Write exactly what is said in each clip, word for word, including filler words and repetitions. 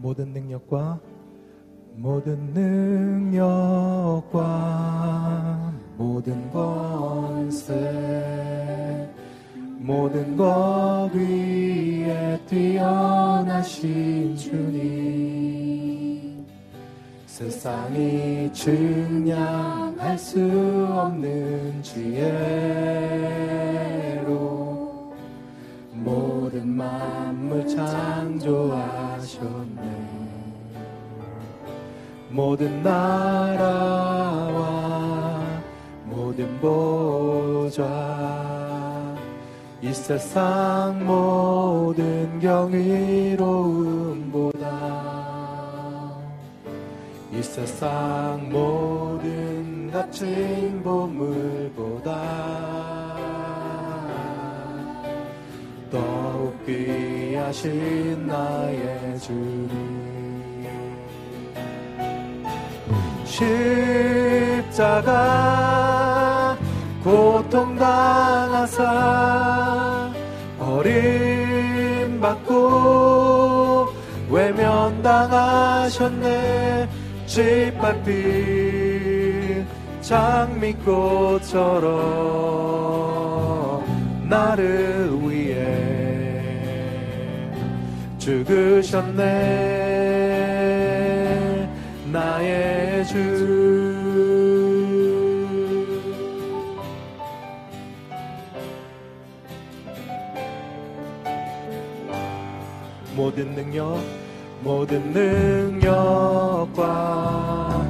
모든 능력과 모든 능력과 모든 권세 모든 것 위에 뛰어나신 주님, 세상이 증량할 수 없는 지혜로 모든 만물 창조하셨네. 모든 나라와 모든 보좌, 이 세상 모든 경이로움보다 이 세상 모든 값진 보물보다 더욱 귀하신 나의 주님, 십자가 고통당하사 버림받고 외면당하셨네. 짓밟힌 장미꽃처럼 나를 위해 죽으셨네 나의 주. 모든 능력 모든 능력과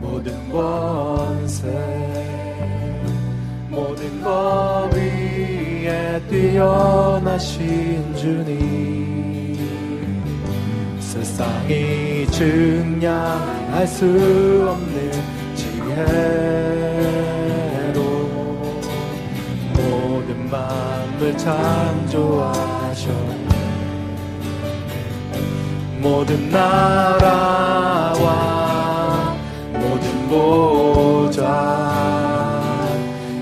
모든 권세 모든 것 위에 뛰어나신 주님, 세상이 증량 알 수 없는 지혜로 모든 만물 창조하셨네. 모든 나라와 모든 보좌,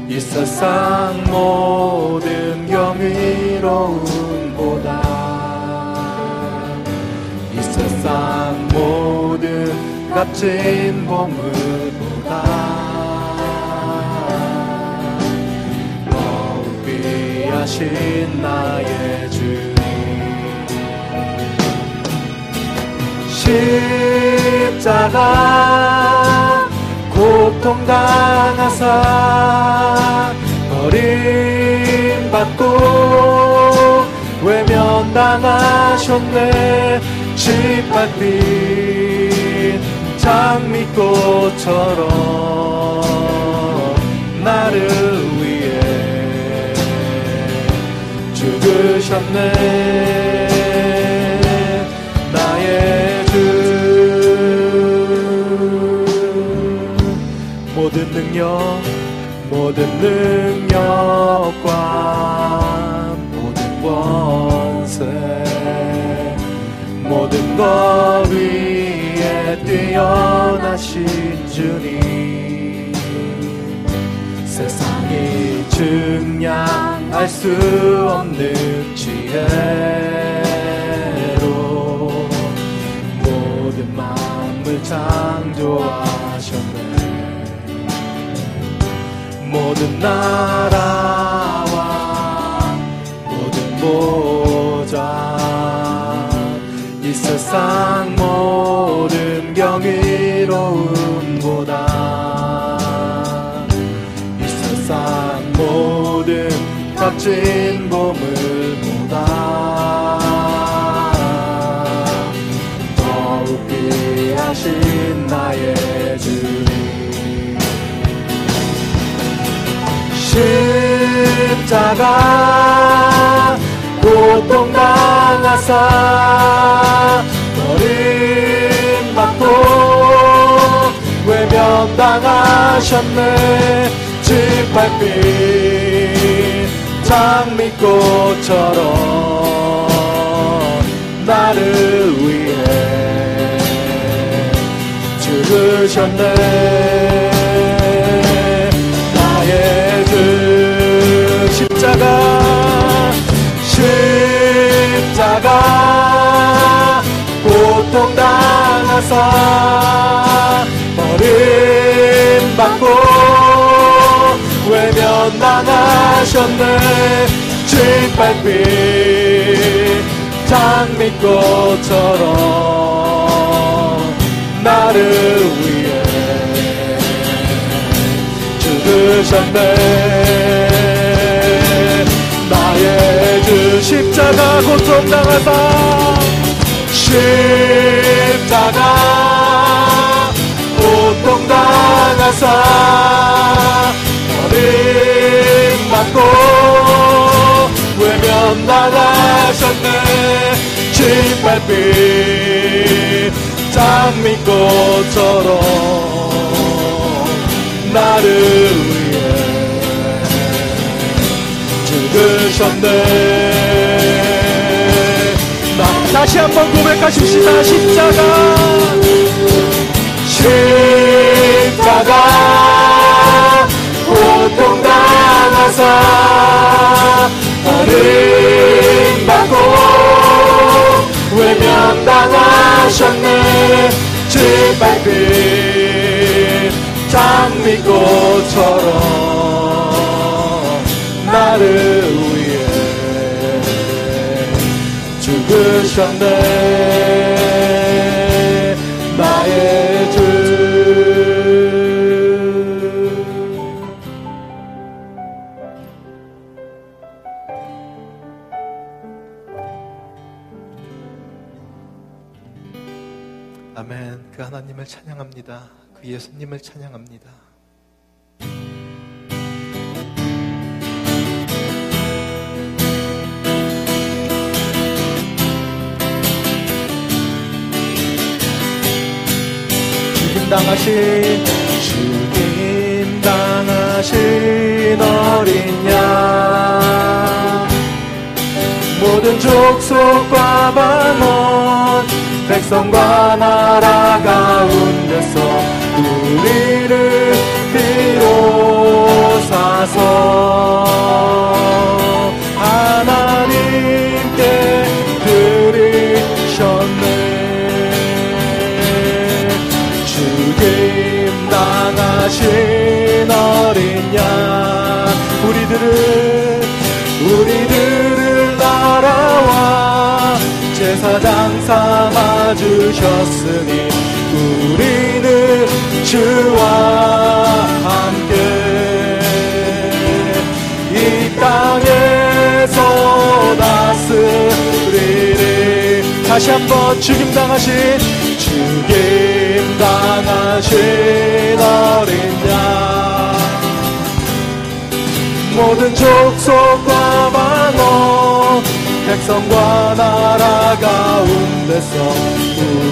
이 세상 모든 경이로움보다 이 세상 모든 값진 보물보다 더욱 귀하신 나의 주님, 십자가 고통당하사 버림받고 외면당하셨네. 짓밟힌 장미꽃처럼 나를 위해 죽으셨네 나의 주. 모든 능력 모든 능력과 모든 권세 모든 것 위에 뛰어나신 주님, 세상이 증량할 수 없는 지혜로 모든 만물 창조하셨네. 모든 나라와 모든 보좌, 이 세상 모든 경이로움보다 이 세상 모든 값진 보물보다 더욱 귀하신 나의 주님, 십자가 고통당하사 외면당하셨네. 짓밟힌 장미꽃처럼 나를 위해 죽으셨네 나의 주. 십자가 십자가 공복당하사 버림받고 외면당하셨네. 칠팔빛 장미꽃처럼 나를 위해 죽으셨네. 나의 주 십자가 고통당하사 십자가 고통당하사 버림받고 외면당하셨네. 진발빛 장미꽃처럼 나를 위해 죽으셨네. 다시 한번 고백하십시다. 십자가 십자가 고통당하사 버림받고 외면당하셨네. 진발빛 장미꽃처럼 나를 죽으셨네. 나의 주 아멘. 그 하나님을 찬양합니다. 그 예수님을 찬양합니다. 당하신 죽임 당하신 어린 양, 모든 족속과 방언 백성과 나라 가운데서 우리를 비로사서 하나님께 드리셨네. 당하신 어린 양, 우리들을 우리들을 따라와 제사장 삼아주셨으니 우리는 주와 함께 이 땅에서 다스리리. 다시 한번 죽임당하신 죽임 당하신 어린 양, 모든 족속과 만원 백성과 나라 가운데서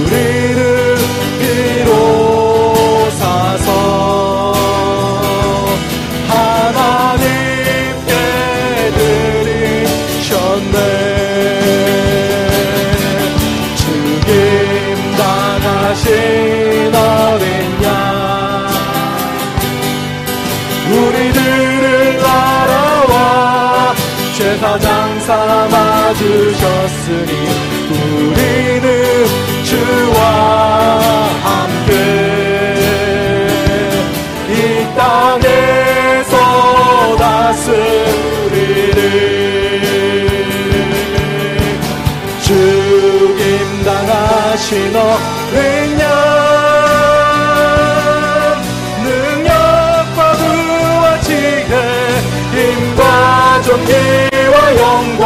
우리를 비로사서 하나님께 드리셨네. 당하신 어린 양, 우리들을 따라와 제사장 삼아주셨으니 우리는 주와 함께 이 땅에서 다스리리. 죽임당하신 어 능력, 능력과 부와 지혜, 힘과 존귀와 영광,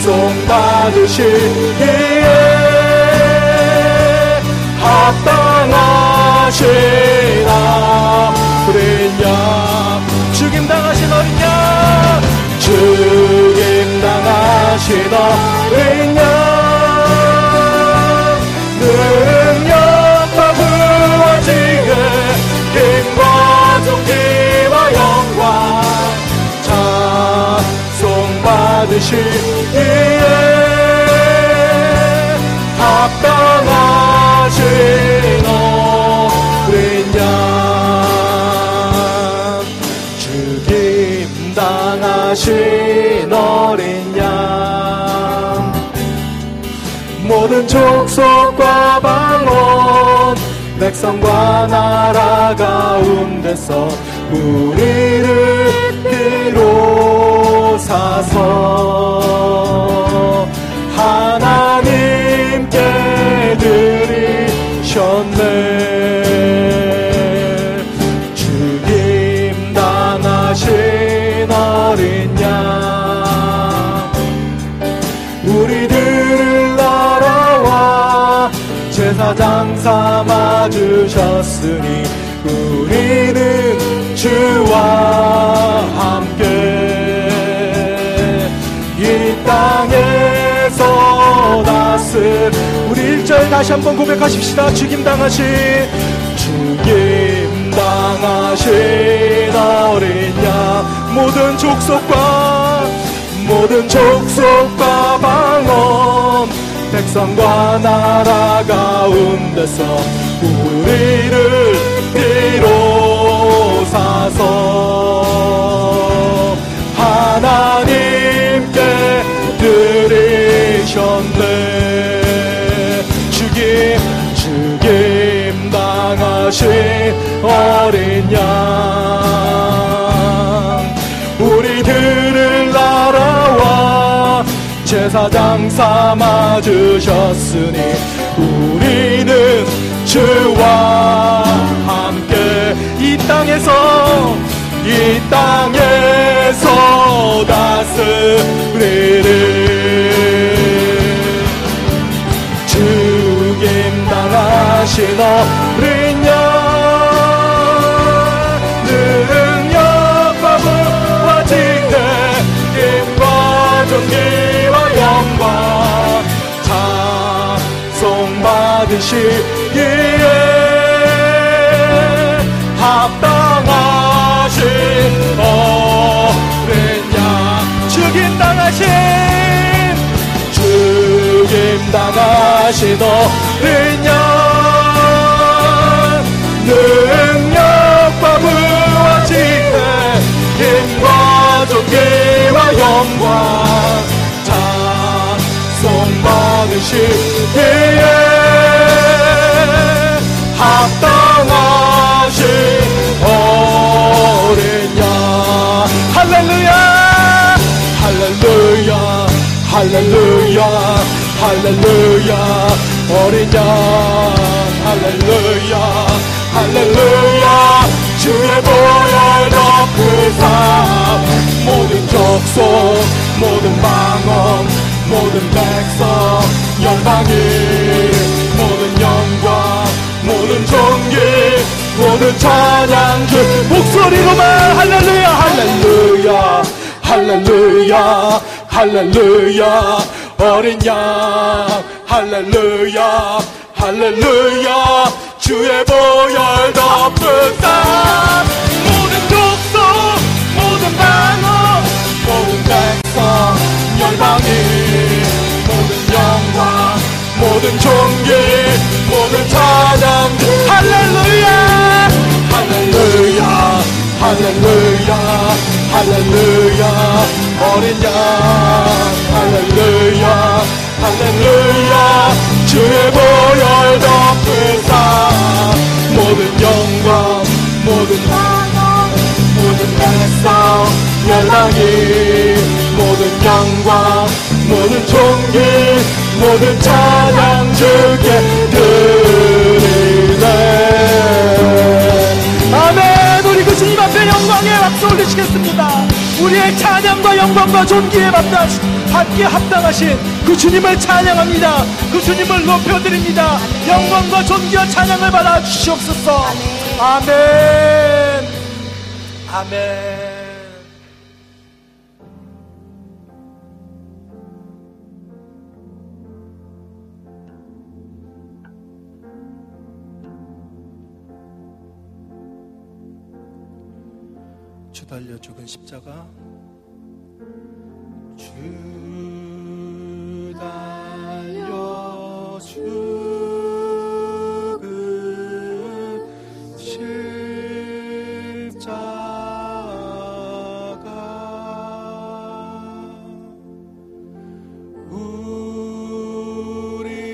찬송받으시기에 합당하시나. 어린 양, 죽임당하신 어린 양, 죽임당하신 어린 양, 능력과 부와 지혜, 힘과 존귀와 영광, 찬송받으시기에 합당하신 어린 양, 죽임당하신 어린 양, 모든 족속과 방언 백성과 나라 가운데서 우리를 비로사서 하나님께 드리셨네. 죽임 당하신 어린 양 우리들을 날아와 제사장 삼아주셨으니 우리는 주와 함께 이 땅에서 다스 우리 일 절 다시 한번 고백하십시다. 죽임당하신 죽임당하신 어린 양 모든 족속과 모든 족속과 방언 백성과 나라 가운데서 우리를 비로사서 하나님께 드리셨네. 죽임 죽임 당하신 어린 양 우리들을 날아와 제사장 삼아주셨으니 우리는 주와 함께 이 땅에서 이 땅에서 다스리를 죽임 당하신 어린 양 능력과 부와 징계 힘과 존귀와 영광 찬송받으시기에 합당하신 어린 양 죽임 당하신 죽임 당하신 어린 양 능력과 부와 징계 힘과 존귀와 영광 찬송받으시기에 합당하신 어린 양 할렐루야 할렐루야 할렐루야 할렐루야 어린 양 할렐루야 할렐루야 주의 보혈 덮은 삶 모든 족속 모든 방언 모든 백성 열방이 모든 영광 모든 종기 모든 찬양 주 목소리로만 할렐루야 할렐루야 할렐루야 할렐루야 어린 양 할렐루야 할렐루야 주의 보혈 덮은 땅 모든 족속 모든 방언 모든 백성 열방이 모든 영광 모든 종기 모든 찬양 할렐루야 할렐루야 할렐루야 할렐루야 어린 양 할렐루야 할렐루야 주의 보혈 덮은 삶 모든 영광 모든 찬양 모든 백성 열방이 모든 영광 모든 종기 모든 찬양 주께 드리네. 아멘. 우리 그 주님 앞에 영광에 박수 올리시겠습니다. 우리의 찬양과 영광과 존귀에 받게 합당하신 그 주님을 찬양합니다. 그 주님을 높여드립니다. 영광과 존귀와 찬양을 받아 주시옵소서. 아멘. 아멘. 주 달려 죽은 십자가 주 달려 죽은 십자가 우리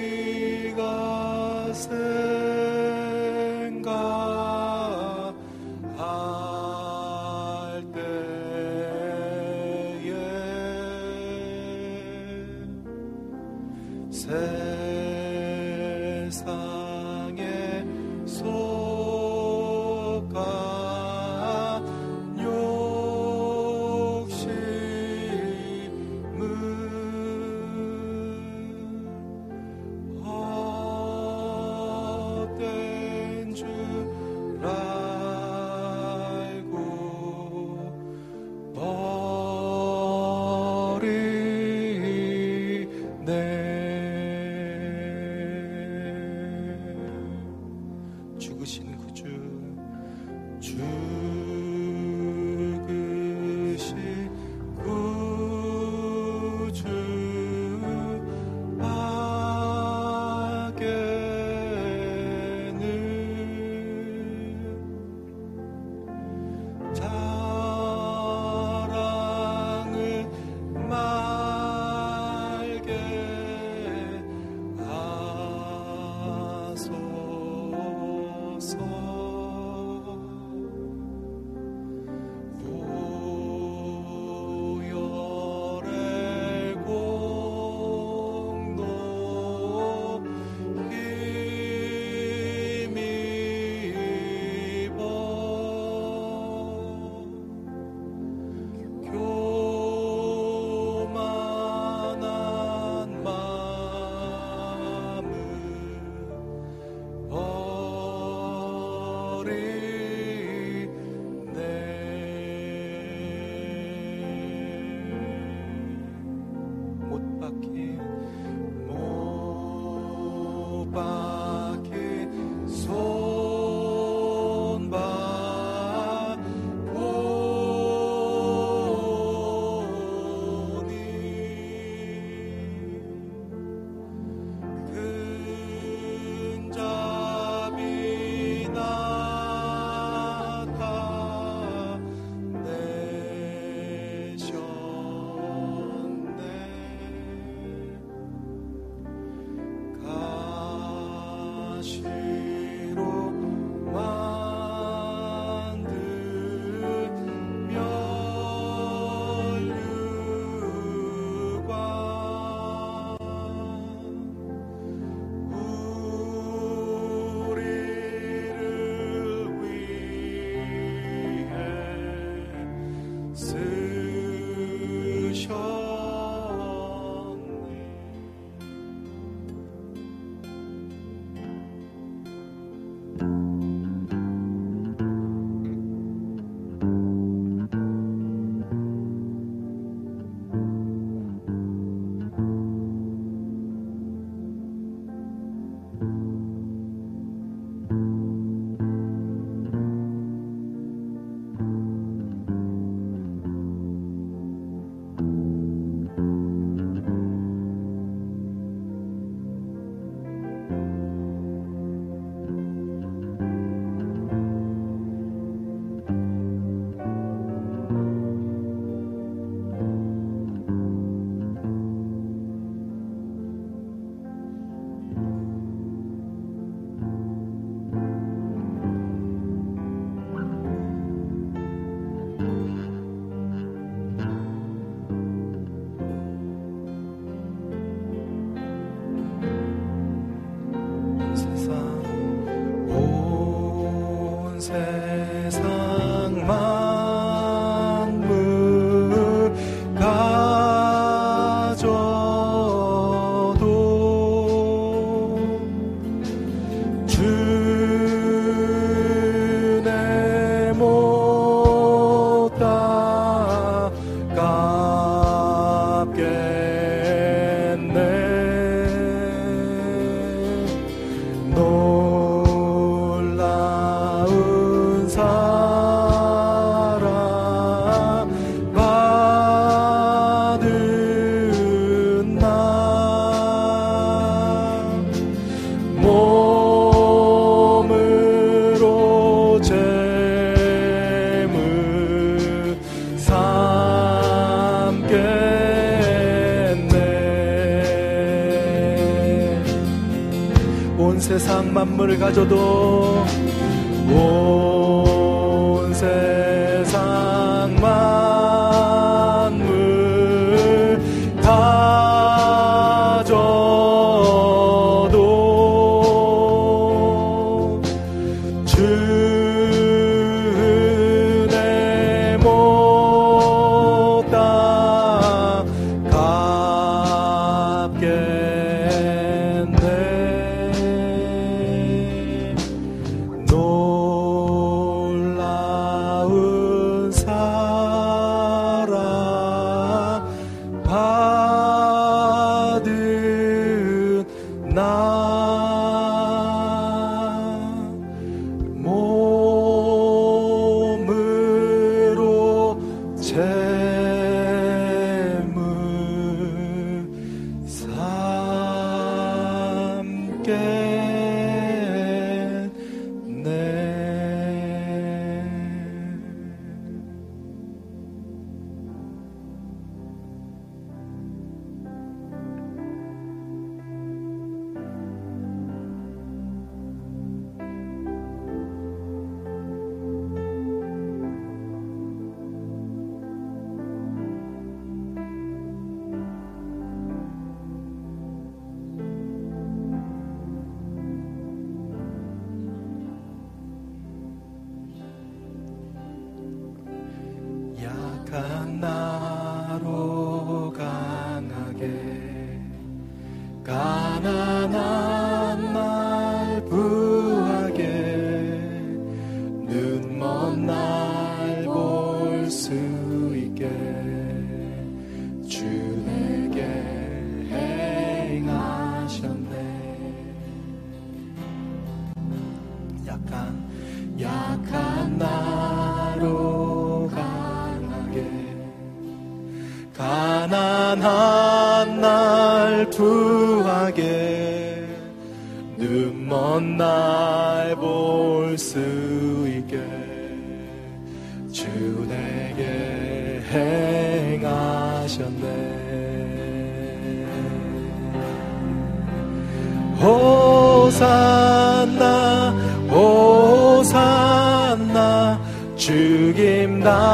세상에 속한 욕심은 헛된 줄 알고 버리네. 죽으신 구주, 죽으신 구주 밖에는 사랑을 말게 하소서. 보혈의 공로 힘입어 교만한 마음을 버 못 박힌 못 박힌 손발 보니 큰 잡이 나타내셔. 시로 만든 면류관 우리를 위해 쓰셨네. 세상 만물 가져도 주네 못 갚겠네. 온 세상 만물을 가져도 온 세상 만물 가져도 호산나 호산나 호산나 죽임 당한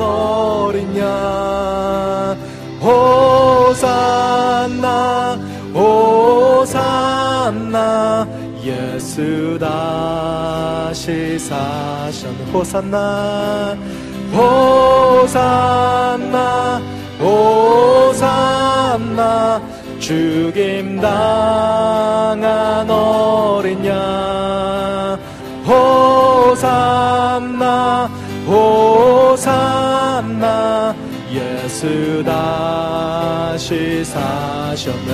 어린 양 호산나 호산나 예수 다시 사셨네.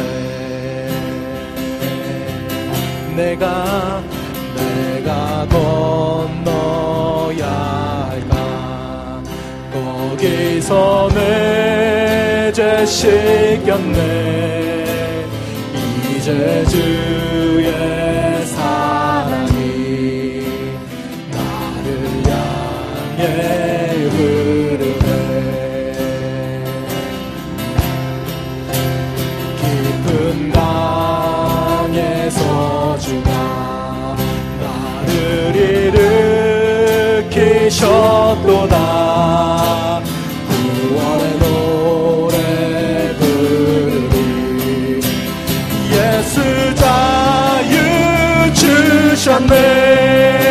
내가 내가 건너야 할까? 거기서 내 죄 씻겼네. 이제 주의 사랑이 나를 향해 흐르네. 깊은 강에서 주가 셨도다. 구원의 노래 부르리. 예수 자유 주셨네.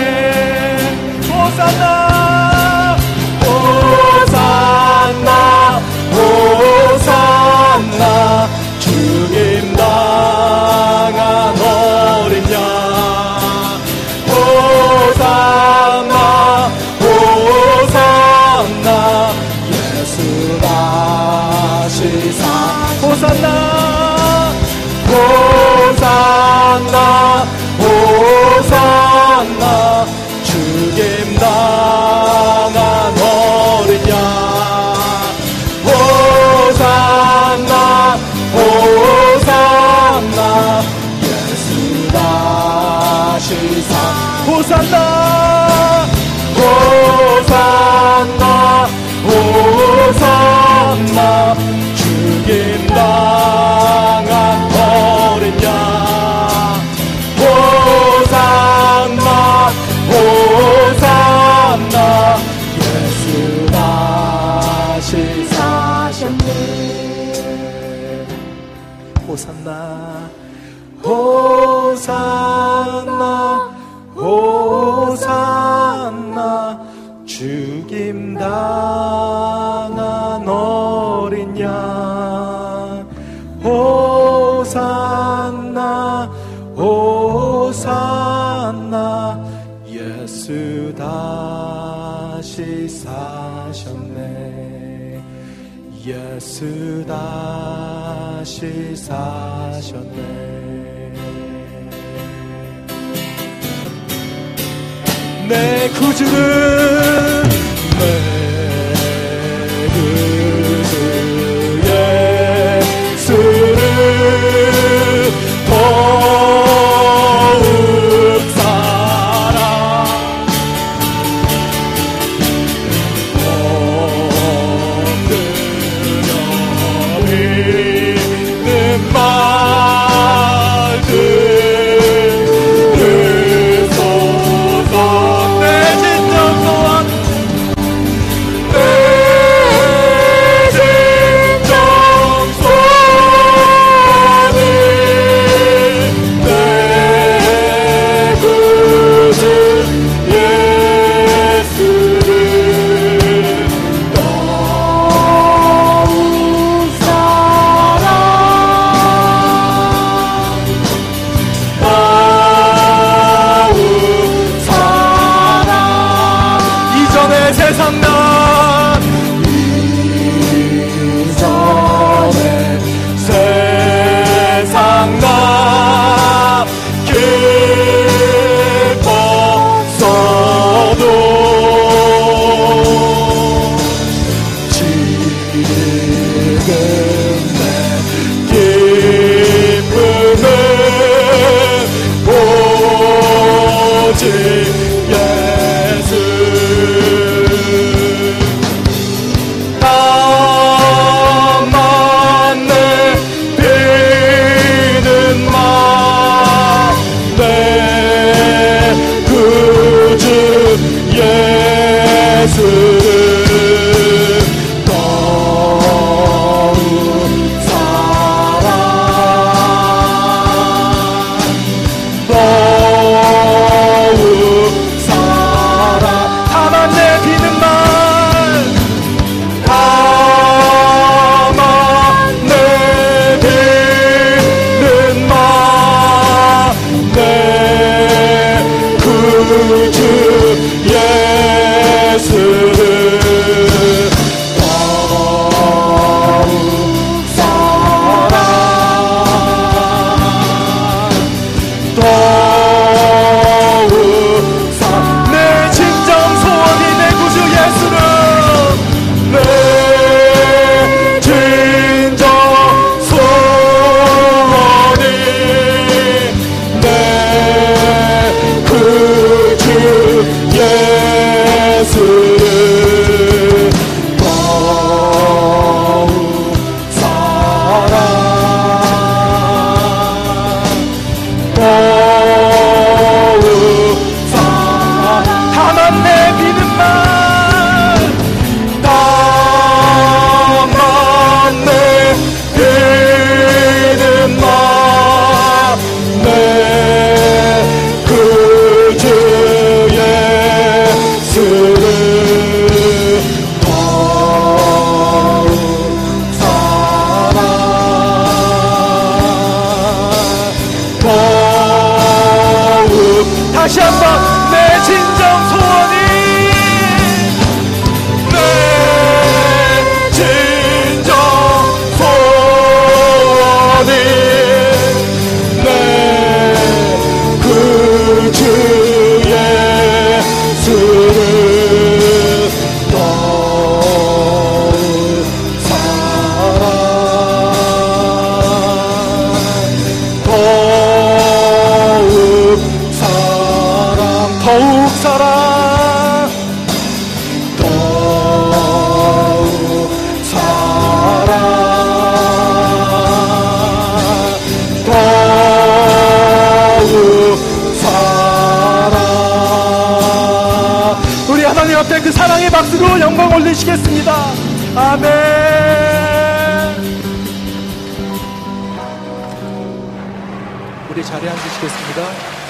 호산나 호산나 호산나 주님 당한 어린 양 호산나 호산나 호산나 호산나 주님 당한 어린 양 호산나 호산나 예수 다시 사 호산나 호산나 호산나 주님 당한 어린 양 호산나 호산나 예수 다시 사셨네. 호산나 호산나 호산나 주님 당한 어린 양 호산나 호산나 예수 다시 사셨네. 예수 다시 사셨네. 내 구주는 내 구주 예수를 더욱 사랑 엎드려 믿는 말들 올리시겠습니다. 아멘. 우리 자리에 앉으시겠습니다.